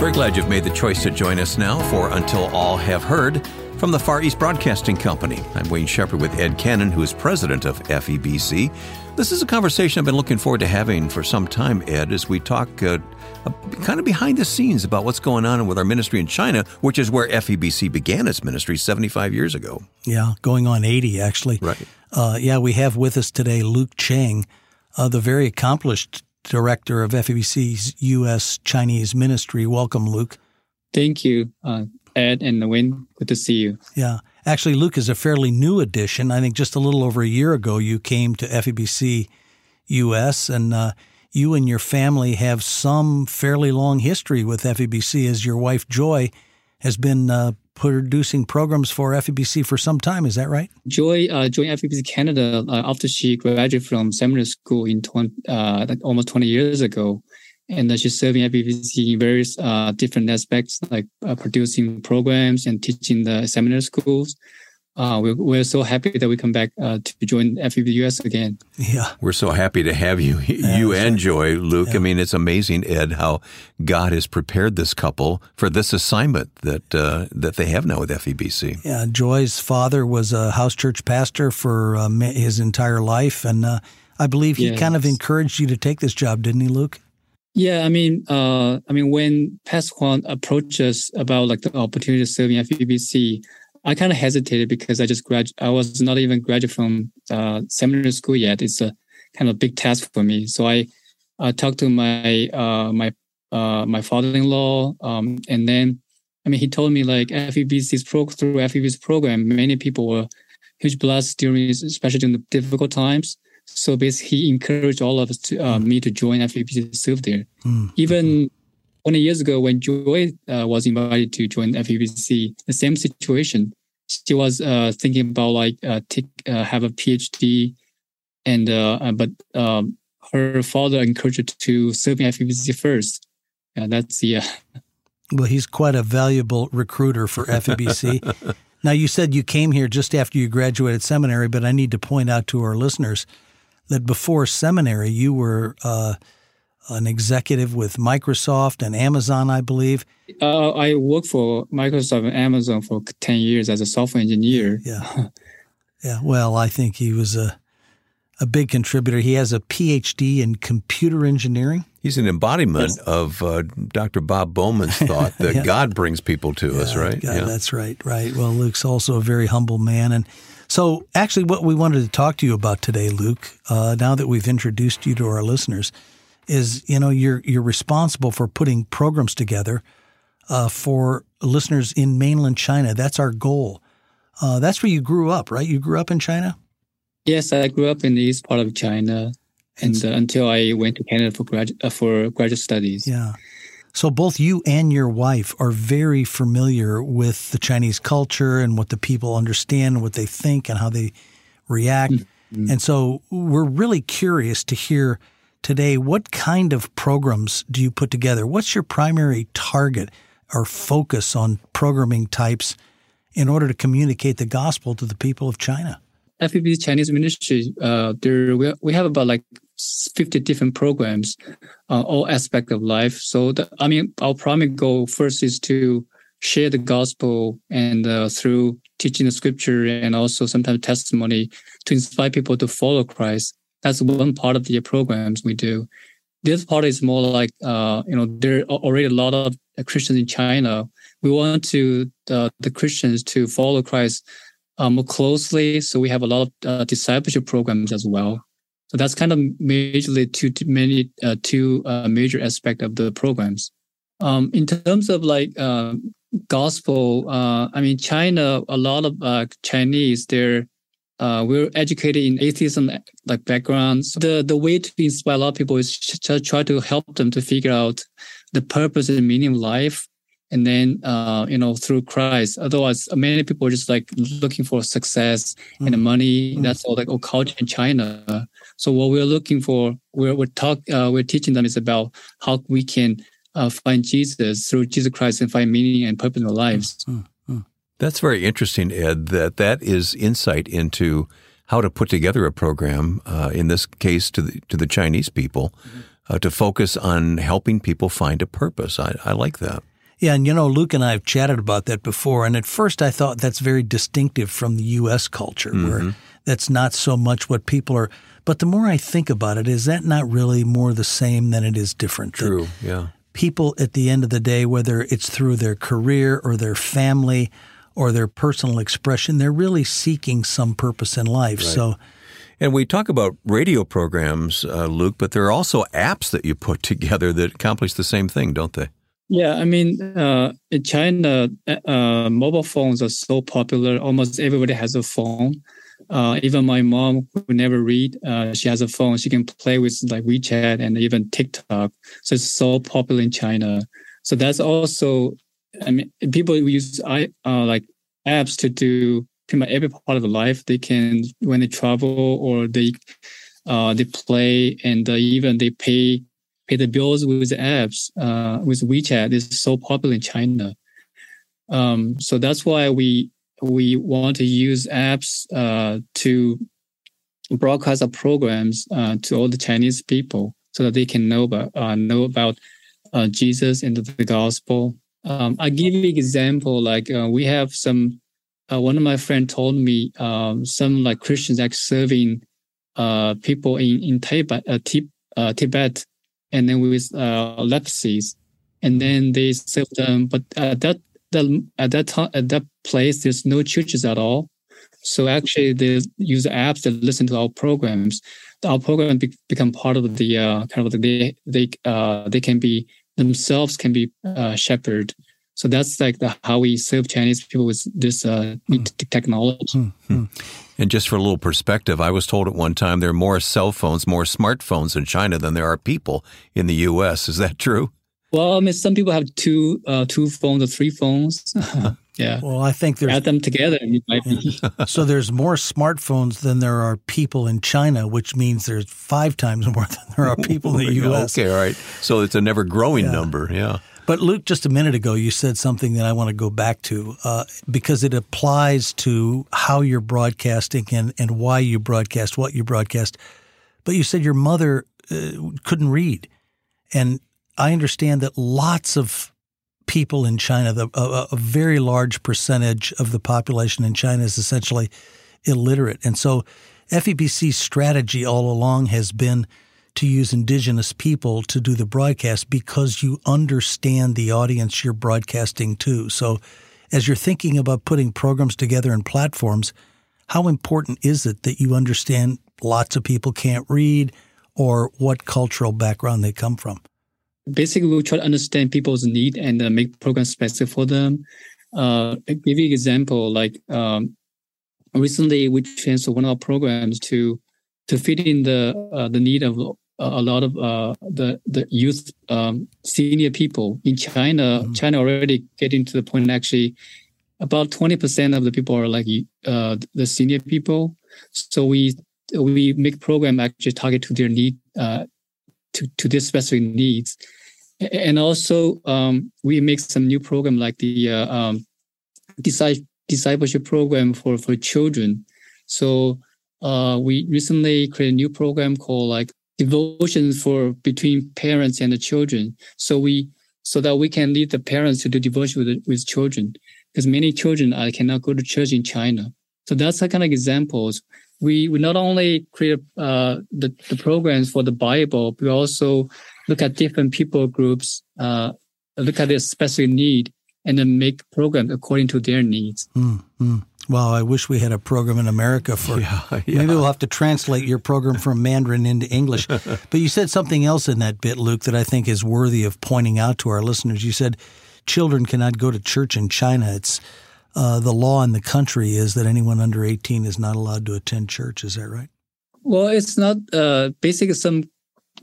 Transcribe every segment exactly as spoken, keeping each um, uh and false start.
We're glad you've made the choice to join us now for Until All Have Heard from the Far East Broadcasting Company. I'm Wayne Shepherd with Ed Cannon, who is president of F E B C. This is a conversation I've been looking forward to having for some time, Ed, as we talk uh, uh, kind of behind the scenes about what's going on with our ministry in China, which is where F E B C began its ministry seventy-five years ago. Yeah, going on eighty, actually. Right. Uh, yeah, we have with us today Luke Chang, uh, the very accomplished director of F E B C's U S Chinese ministry. Welcome, Luke. Thank you. Uh, Ed and Wayne, good to see you. Yeah. Actually, Luke is a fairly new addition. I think just a little over a year ago, you came to F E B C U S, and uh, you and your family have some fairly long history with F E B C, as your wife, Joy, has been uh, producing programs for F E B C for some time. Is that right? Joy uh, joined F E B C Canada uh, after she graduated from seminary school in twenty, uh, like almost twenty years ago. And uh, she's serving at F E B C in various uh, different aspects, like uh, producing programs and teaching the seminary schools. Uh, we're, we're so happy that we come back uh, to join F E B C U S again. Yeah, we're so happy to have you, you yeah, and right. Joy, Luke. Yeah. I mean, it's amazing, Ed, how God has prepared this couple for this assignment that uh, that they have now with F E B C. Yeah, Joy's father was a house church pastor for uh, his entire life, and uh, I believe he yes. kind of encouraged you to take this job, didn't he, Luke? Yeah, I mean, uh, I mean, when Pasquan approached us about like the opportunity of serving at F E B C, I kind of hesitated because I just grad, I was not even graduate from uh, seminary school yet. It's a kind of big task for me. So I, I talked to my uh, my uh, my father-in-law, um, and then I mean, he told me like F E B C's pro through F E B C's program, many people were huge blessed during, especially during the difficult times. So basically, he encouraged all of us to uh, me to join F E B C to serve there. Mm. Even twenty years ago, when Joy uh, was invited to join F E B C, the same situation. She was uh, thinking about like uh, take, uh, have a PhD, and uh, but um, her father encouraged her to serve in F E B C first. Uh, that's the. Uh, well, he's quite a valuable recruiter for F E B C. Now, you said you came here just after you graduated seminary, but I need to point out to our listeners that before seminary, you were uh, an executive with Microsoft and Amazon, I believe. Uh, I worked for Microsoft and Amazon for ten years as a software engineer. Yeah. Yeah. Well, I think he was a, a big contributor. He has a P H D in computer engineering. He's an embodiment yes. of uh, Doctor Bob Bowman's thought that yeah. God brings people to yeah, us, right? God, yeah, that's right. Right. Well, Luke's also a very humble man, and so actually what we wanted to talk to you about today, Luke, uh, now that we've introduced you to our listeners, is, you know, you're you're responsible for putting programs together uh, for listeners in mainland China. That's our goal. Uh, that's where you grew up, right? You grew up in China? Yes, I grew up in the east part of China and, and uh, until I went to Canada for gradu- uh, for graduate studies. Yeah. So both you and your wife are very familiar with the Chinese culture and what the people understand, what they think, and how they react. Mm-hmm. And so we're really curious to hear today, what kind of programs do you put together? What's your primary target or focus on programming types in order to communicate the gospel to the people of China? F E B C Chinese ministry, uh, there we, we have about like fifty different programs, uh, all aspects of life. So, the, I mean, our primary goal first is to share the gospel and uh, through teaching the scripture and also sometimes testimony to inspire people to follow Christ. That's one part of the programs we do. This part is more like, uh, you know, there are already a lot of Christians in China. We want to uh, the Christians to follow Christ Uh, more closely, so we have a lot of uh, discipleship programs as well. So that's kind of majorly two, two many uh, two uh, major aspects of the programs. Um, in terms of like uh, gospel, uh, I mean, China, a lot of uh, Chinese, they're uh, we're educated in atheism like backgrounds. So the the way to inspire a lot of people is to try to help them to figure out the purpose and meaning of life. And then, uh, you know, through Christ. Otherwise, many people are just like looking for success mm. and money. Mm. That's all like oh, culture in China. So what we're looking for, we're we're talk, uh, we're teaching them is about how we can uh, find Jesus through Jesus Christ and find meaning and purpose in our lives. Mm. Mm. That's very interesting, Ed. That that is insight into how to put together a program. Uh, in this case, to the to the Chinese people, mm. uh, to focus on helping people find a purpose. I, I like that. Yeah, and you know, Luke and I have chatted about that before, and at first I thought that's very distinctive from the U S culture, mm-hmm. where that's not so much what people are – but the more I think about it, is that not really more the same than it is different? True, that yeah. People at the end of the day, whether it's through their career or their family or their personal expression, they're really seeking some purpose in life. Right. So. And we talk about radio programs, uh, Luke, but there are also apps that you put together that accomplish the same thing, don't they? Yeah, I mean, uh, in China, uh, mobile phones are so popular. Almost everybody has a phone. Uh, even my mom, who never read, uh, she has a phone. She can play with like WeChat and even TikTok. So it's so popular in China. So that's also, I mean, people use I uh, like apps to do pretty much every part of life. They can, when they travel or they uh, they play, and uh, even they pay. Pay the bills with the apps, uh, with WeChat. It's so popular in China. Um, so that's why we we want to use apps uh, to broadcast our programs uh, to all the Chinese people, so that they can know about uh, know about uh, Jesus and the gospel. Um, I give you an example. Like uh, we have some. Uh, one of my friends told me um, some like Christians like serving uh, people in in Tibet. Uh, T- uh, Tibet and then with uh, leprosies, and then they saved them. But at that, the, at that time, at that place, there's no churches at all. So actually, they use apps that listen to our programs. Our programs be- become part of the uh, kind of the, they they uh, they can be themselves can be uh, shepherded. So that's like the, how we serve Chinese people with this uh, mm-hmm. t- technology. Mm-hmm. And just for a little perspective, I was told at one time there are more cell phones, more smartphones in China than there are people in the U S. Is that true? Well, I mean, some people have two uh, two phones or three phones. Yeah. Well, I think there's... Add them together. And you might be. So there's more smartphones than there are people in China, which means there's five times more than there are people in the U S. Okay, all right. So it's a never-growing yeah. number, yeah. But Luke, just a minute ago, you said something that I want to go back to uh, because it applies to how you're broadcasting and, and why you broadcast, what you broadcast. But you said your mother uh, couldn't read. And I understand that lots of people in China, the, a, a very large percentage of the population in China is essentially illiterate. And so F E B C's strategy all along has been to use indigenous people to do the broadcast because you understand the audience you're broadcasting to. So as you're thinking about putting programs together and platforms, how important is it that you understand lots of people can't read or what cultural background they come from? Basically, we try to understand people's need and uh, make programs specific for them. Uh, I'll give you an example. Like um, recently, we transferred one of our programs to to fit in the uh, the need of a lot of uh, the the youth, um, senior people in China. Mm-hmm. China already getting to the point actually about twenty percent of the people are like uh, the senior people. So we we make program actually target to their need, uh, to to their specific needs, and also um, we make some new program like the uh, um, discipleship program for for children. So. Uh, we recently created a new program called like devotion for between parents and the children. So we, so that we can lead the parents to do devotion with, with children, because many children uh, cannot go to church in China. So that's the kind of examples. We, we not only create, uh, the, the programs for the Bible, but we also look at different people groups, uh, look at their specific need and then make programs according to their needs. Mm-hmm. Wow, I wish we had a program in America for yeah, yeah. Maybe we'll have to translate your program from Mandarin into English. But you said something else in that bit, Luke, that I think is worthy of pointing out to our listeners. You said children cannot go to church in China. It's uh, the law in the country is that anyone under eighteen is not allowed to attend church. Is that right? Well, it's not. Uh, basically, some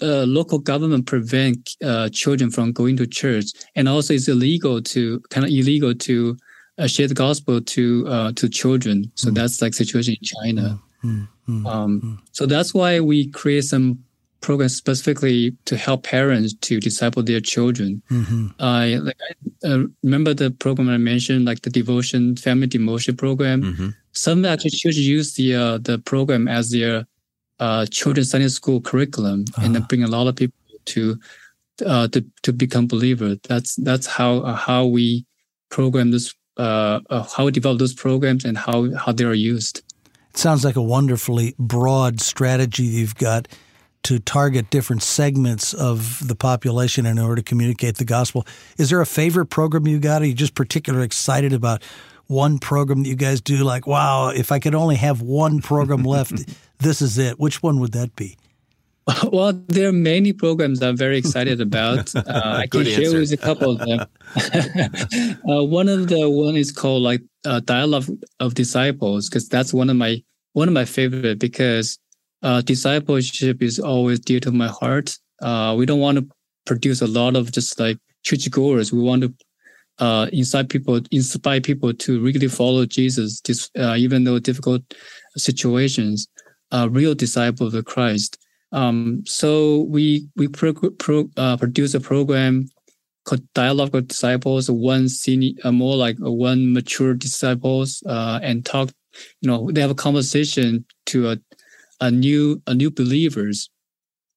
uh, local government prevent uh, children from going to church, and also it's illegal to kind of illegal to. Uh, share the gospel to uh, to children. So mm. that's like situation in China. Mm, mm, mm, um, mm. So that's why we create some programs specifically to help parents to disciple their children. Mm-hmm. Uh, like I uh, remember the program I mentioned, like the devotion, family devotion program. Mm-hmm. Some actually children use the uh, the program as their uh, children's Sunday school curriculum, uh-huh. and then bring a lot of people to uh, to to become believer. That's that's how uh, how we program this, uh, uh, how we develop those programs and how how they are used. It sounds like a wonderfully broad strategy you've got to target different segments of the population in order to communicate the gospel. Is there a favorite program you got? Are you just particularly excited about one program that you guys do? Like, wow, if I could only have one program left, this is it. Which one would that be? Well, there are many programs I'm very excited about. Uh, I can answer. share with you a couple of them. uh, one of the one is called like uh, Dialogue of Disciples, because that's one of my one of my favorite, because uh, discipleship is always dear to my heart. Uh, we don't want to produce a lot of just like churchgoers. We want to uh, inspire people, inspire people to really follow Jesus, just, uh, even though difficult situations. Uh, real disciple of Christ. Um, so we we pro, pro, uh, produce a program called Dialogue of Disciples. One senior, uh, more like one mature disciples, uh, and talk. You know, they have a conversation to a, a new a new believers.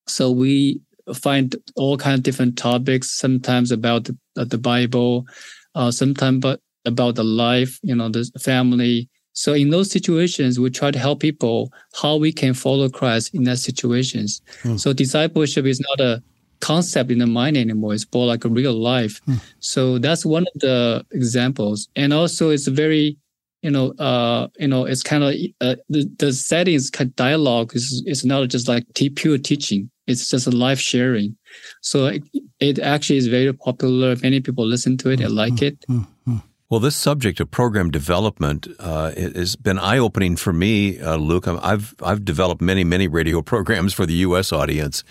So we find all kinds of different topics. Sometimes about the, uh, the Bible, uh, sometimes but about the life. You know, the family. So in those situations, we try to help people how we can follow Christ in that situations. Mm. So discipleship is not a concept in the mind anymore. It's more like a real life. Mm. So that's one of the examples. And also it's very, you know, uh, you know, it's kind of, uh, the, the settings kind of dialogue is, it's not just like t- pure teaching. It's just a life sharing. So it, it actually is very popular. Many people listen to it and mm. like it. Mm. Mm. Well, this subject of program development uh, has been eye-opening for me, uh, Luke. I've I've developed many, many radio programs for the U S audience,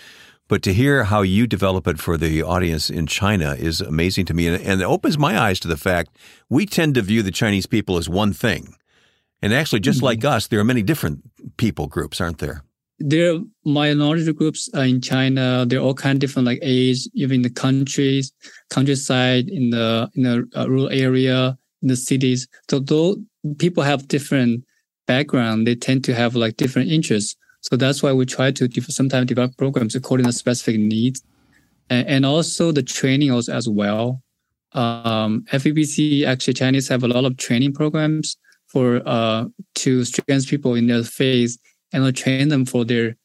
but to hear how you develop it for the audience in China is amazing to me, and, and it opens my eyes to the fact we tend to view the Chinese people as one thing. And actually, just mm-hmm. like us, there are many different people groups, aren't there? There are minority groups in China. They're all kind of different, like age, even the countries, countryside, in the in the rural area, in the cities. So though people have different background, they tend to have like different interests. So that's why we try to de- sometimes develop programs according to specific needs, and, and also the training also as well. Um, F E B C actually Chinese have a lot of training programs for uh, to strengthen people in their faith. And I'll train them for their,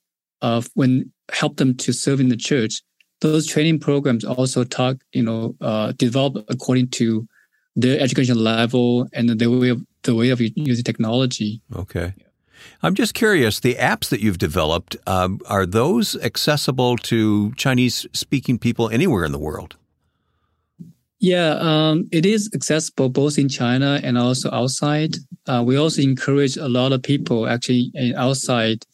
uh, when help them to serve in the church. Those training programs also talk, you know, uh, develop according to their education level and the way of the way of using technology. Okay, I'm just curious. The apps that you've developed, um, are those accessible to Chinese-speaking people anywhere in the world? Yeah, um, it is accessible both in China and also outside. Uh, we also encourage a lot of people actually outside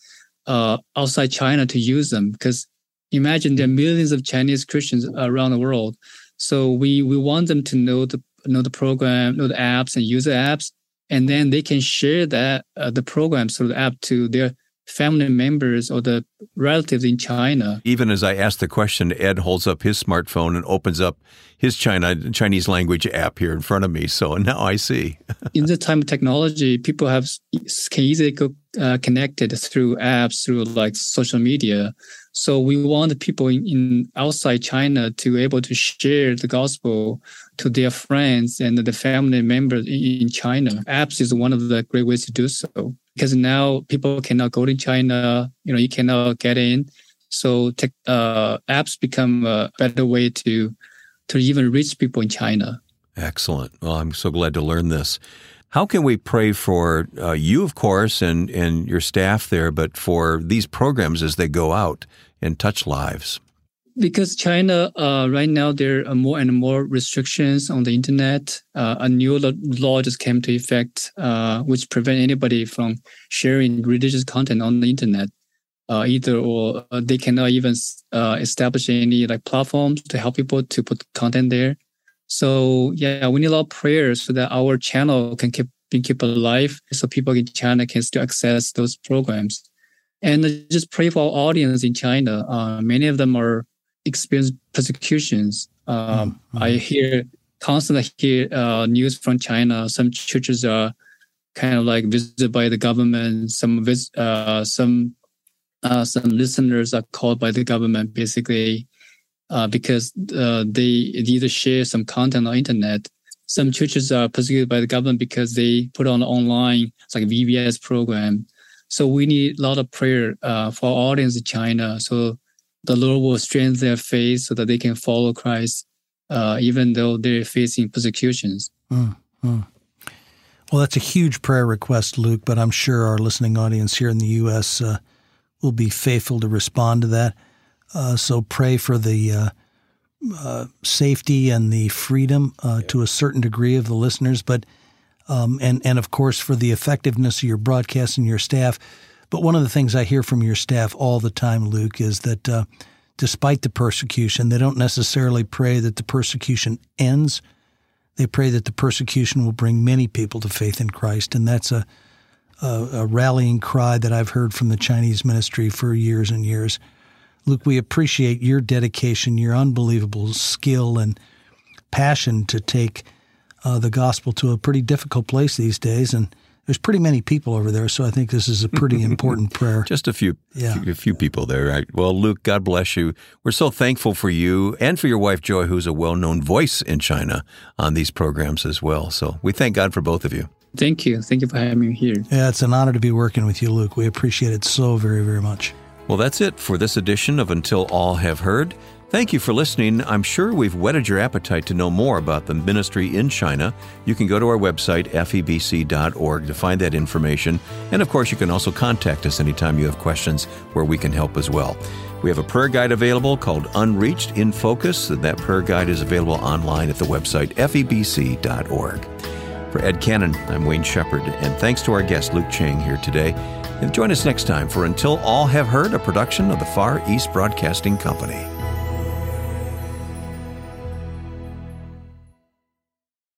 uh, outside China to use them, because imagine there are millions of Chinese Christians around the world. So we we want them to know the know the program, know the apps, and use the apps, and then they can share that uh, the programs through the app to their family members or the relatives in China. Even as I asked the question, Ed holds up his smartphone and opens up his China Chinese language app here in front of me. So now I see. In the time of technology, people have can easily go uh, connected through apps, through like social media. So we want people in, in outside China to be able to share the gospel to their friends and the family members in, in China. Apps is one of the great ways to do so. Because now people cannot go to China, you know, you cannot get in. So tech, uh, apps become a better way to to even reach people in China. Excellent. Well, I'm so glad to learn this. How can we pray for uh, you, of course, and, and your staff there, but for these programs as they go out and touch lives? Because China, uh, right now, there are more and more restrictions on the internet. Uh, a new lo- law just came to effect, uh, which prevent anybody from sharing religious content on the internet, uh, either or uh, they cannot even uh, establish any like platforms to help people to put content there. So yeah, we need a lot of prayers so that our channel can keep be kept alive, so people in China can still access those programs. And just pray for our audience in China. Uh, many of them are experience persecutions. Um, mm-hmm. I hear constantly hear uh, news from China. Some churches are kind of like visited by the government. Some vis- uh, some uh, some listeners are called by the government, basically, uh, because uh, they, they either share some content on the internet. Some churches are persecuted by the government because they put on online, it's like a V B S program. So we need a lot of prayer uh, for our audience in China. So the Lord will strengthen their faith so that they can follow Christ, uh, even though they're facing persecutions. Mm-hmm. Well, that's a huge prayer request, Luke, but I'm sure our listening audience here in the U S uh, will be faithful to respond to that. Uh, so pray for the uh, uh, safety and the freedom uh, yeah. to a certain degree of the listeners, but um, and, and, of course, for the effectiveness of your broadcast and your staff. But one of the things I hear from your staff all the time, Luke, is that uh, despite the persecution, they don't necessarily pray that the persecution ends. They pray that the persecution will bring many people to faith in Christ, and that's a, a, a rallying cry that I've heard from the Chinese ministry for years and years. Luke, we appreciate your dedication, your unbelievable skill and passion to take uh, the gospel to a pretty difficult place these days, and there's pretty many people over there, so I think this is a pretty important prayer. Just a few, yeah. few, a few people there. Right? Well, Luke, God bless you. We're so thankful for you and for your wife, Joy, who's a well-known voice in China on these programs as well. So we thank God for both of you. Thank you. Thank you for having me here. Yeah, it's an honor to be working with you, Luke. We appreciate it so very, very much. Well, that's it for this edition of Until All Have Heard. Thank you for listening. I'm sure we've whetted your appetite to know more about the ministry in China. You can go to our website, f e b c dot org, to find that information. And, of course, you can also contact us anytime you have questions where we can help as well. We have a prayer guide available called Unreached in Focus, and that prayer guide is available online at the website, f e b c dot org. For Ed Cannon, I'm Wayne Shepherd, and thanks to our guest, Luke Chang, here today. And join us next time for Until All Have Heard, a production of the Far East Broadcasting Company.